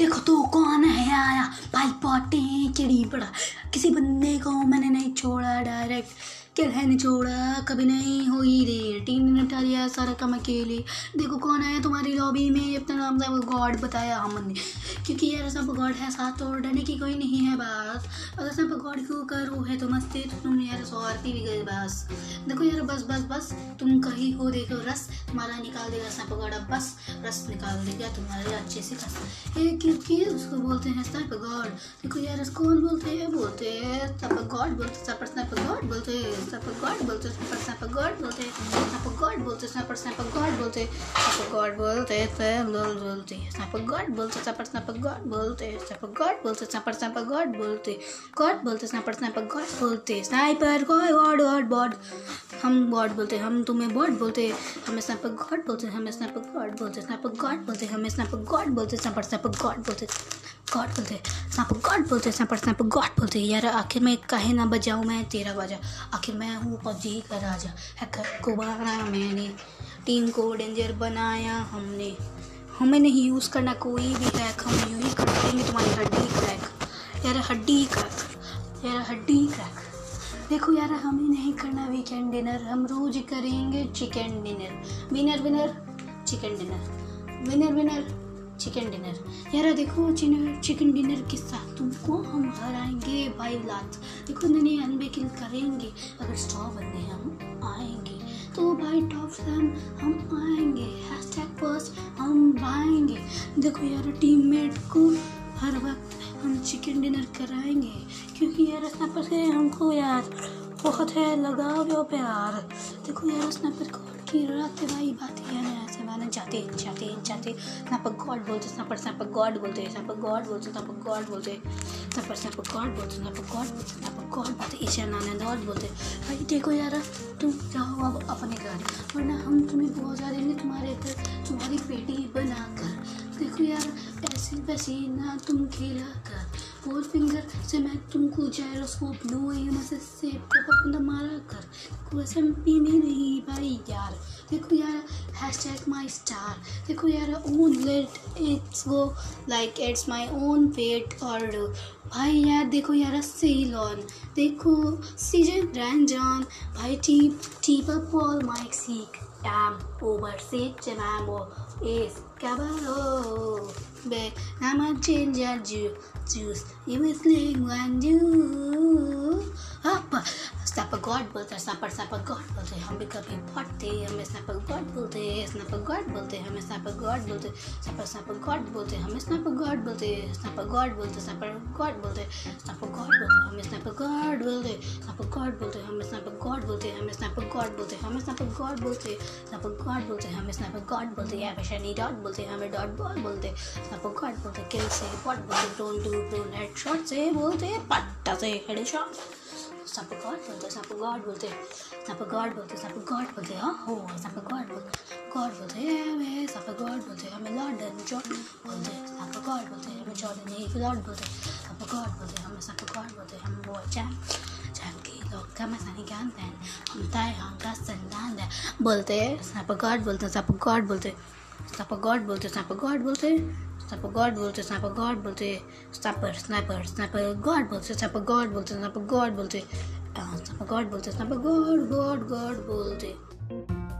देखो तू कौन है आया भाई पाटे चिड़ी पड़ा, किसी बंदे को मैंने नहीं छोड़ा, डायरेक्ट क्या है नहीं छोड़ा, कभी नहीं हुई देर, टीम ने निपटा लिया सारा काम अकेले। देखो कौन आया तुम्हारी लॉबी में, अपना नाम था वो गॉड बताया हमने, क्योंकि यार सब गॉड है साथ और डरने की कोई नहीं है बात। अगर सब गॉड क्यों करो है तो मस्ती तो तुम यार सौरती भी गए बस। देखो यार बस बस बस तुम कहीं हो, देखो रस तुम्हारा निकाल देगा सांप गॉड, बस रस निकाल देगा तुम्हारे अच्छे से खस, क्योंकि उसको बोलते हैं सांप गॉड। देखो यार कौन बोलते हैं सांप गॉड, बोलते सांप सांप गॉड, बोलते सांप गॉड, बोलते सांप गॉड, बोलते सांप गॉड, बोलते सांप गॉड, बोलते सांप गॉड, बोलते सांप गॉड, बोलते सांप गॉड, बोलते सांप गॉड, बोलते सांप गॉड, बोलते गॉड, बोलते सांप गॉड, बोलते स्नाइपर गॉड गॉड बॉड, हम गॉड बोलते हम तुम्हें बॉड बोलते, हमें सांप गॉड बोलते, हमें सांप गॉड बोलते, सांप गॉड बोलते, हमें सांप गॉड बोलते, सांप गॉड बोलते, गॉड बोलते, सांप गॉड बोलते, सांप गॉड बोलते। यार आखिर मैं कहे ना बजाऊँ मैं तेरा बाजा, आखिर मैं हूँ पबजी का राजा, हैकर को बनाया मैंने, टीम को डेंजर बनाया हमने, हमें नहीं यूज़ करना कोई भी हैक, हम यूँ ही कर देंगे तुम्हारी हड्डी क्रैक, यार हड्डी क्रैक, यार हड्डी क्रैक। देखो यार हमें नहीं करना वीकेंड डिनर, हम रोज करेंगे chicken dinner, winner winner chicken dinner, winner winner chicken dinner. यार देखो चिकन डिनर के साथ तुमको हम हराएंगे भाई लात, देखो नन्हे अनबे किल करेंगे, अगर 100 बंदे हम आएंगे तो भाई टॉप रन हम आएंगे, हैशटैग फर्स्ट हम आएंगे। देखो यार टीममेट को हर वक्त हम चिकन डिनर कराएंगे, क्योंकि यार स्नैपर से हमको यार बहुत है लगाव और प्यार। देखो यार स्नैपर गॉड की रात भाई बात है ना, ऐसे माना जाते जाते जाते स्नैपर गॉड बोलते, स्नैपर गॉड बोलते, स्नैपर गॉड बोलते, स्नैपर गॉड बोलते, स्नैपर गॉड बोलते, स्नैपर गॉड बोलते, स्नैपर गॉड बोलते, ईशान आनंद और बोलते। भाई देखो यार तुम जाओ अब अपने घर, वरना हम तुम्हें पहुँचा देंगे तुम्हारे घर तुम्हारी पेटी बनाकर। देखो यार ऐसे पसीना तुम खेला कर, फोर फिंगर से मैं तुमको जायरोस्कोप लो ऐसे से मारा कर, वैसे पी में नहीं भाई यार। देखो यार हैशटैग माई स्टार, देखो यार own let it's go like it's my own fate. और भाई यार देखो यार सीलॉन, देखो सीजन ग्रैंड जॉन भाई टीप अप ऑल माइक सीक टाइम ओवर सीट जनाबो इस कबरो बे नाम चेंज जूस यू इज लिंग वन जू अप स्नैपर गॉड बोलते, स्नैपर गॉड बोलते, हम भी कभी फटते, हमें स्नैपर गॉड बोलते, स्नैपर गॉड बोलते, हमें स्नैपर गॉड बोलते, स्नैपर गॉड बोलते, हमें स्नैपर गॉड बोलते, स्नैपर गॉड बोलते, स्नैपर गॉड बोलते, स्नैपर गॉड बोलते, हमें स्नैपर गॉड बोलते, स्नैपर गॉड बोलते, हमें स्नैपर गॉड बोलते, हमें स्नैपर गॉड बोलते, हमें स्नैपर गॉड बोलते, स्नैपर गॉड बोलते, हमें स्नैपर गॉड बोलते, या शनी डॉट बोलते, हमें डॉट बॉल बोलते, स्नैपर गॉड बोलते, किल से पॉट बोलते, don't do don't head shot से बोलते, पट्टा से हेड शॉट, सांप गॉड बोलते, सांप गॉड बोलते, सांप गॉड बोलते, सांप गॉड बोलते, हाँ हो सांप गॉड बोलते, हमें सांप गॉड बोलते, हमें लॉर्डन जॉर्ड बोलते, सांप गॉड बोलते, हमें जॉर्डन एक लॉर्ड बोलते, सांप गॉड बोलते, हमें सांप गॉड बोलते, हम वो चैम की लोग का मसानी ज्ञान दैन हम ताए हम का संदान है बोलते, सांप गॉड बोलते, सांप गॉड बोलते, सांप गॉड बोलते, सांप गॉड बोलते, सांप गॉड बोलते, सांप गॉड बोलते, स्नैपर स्नैपर स्नैपर गॉड बोलते, सांप गॉड बोलते, सांप गॉड बोलते, सांप गॉड बोलते, सांप गॉड गॉड गॉड बोलते।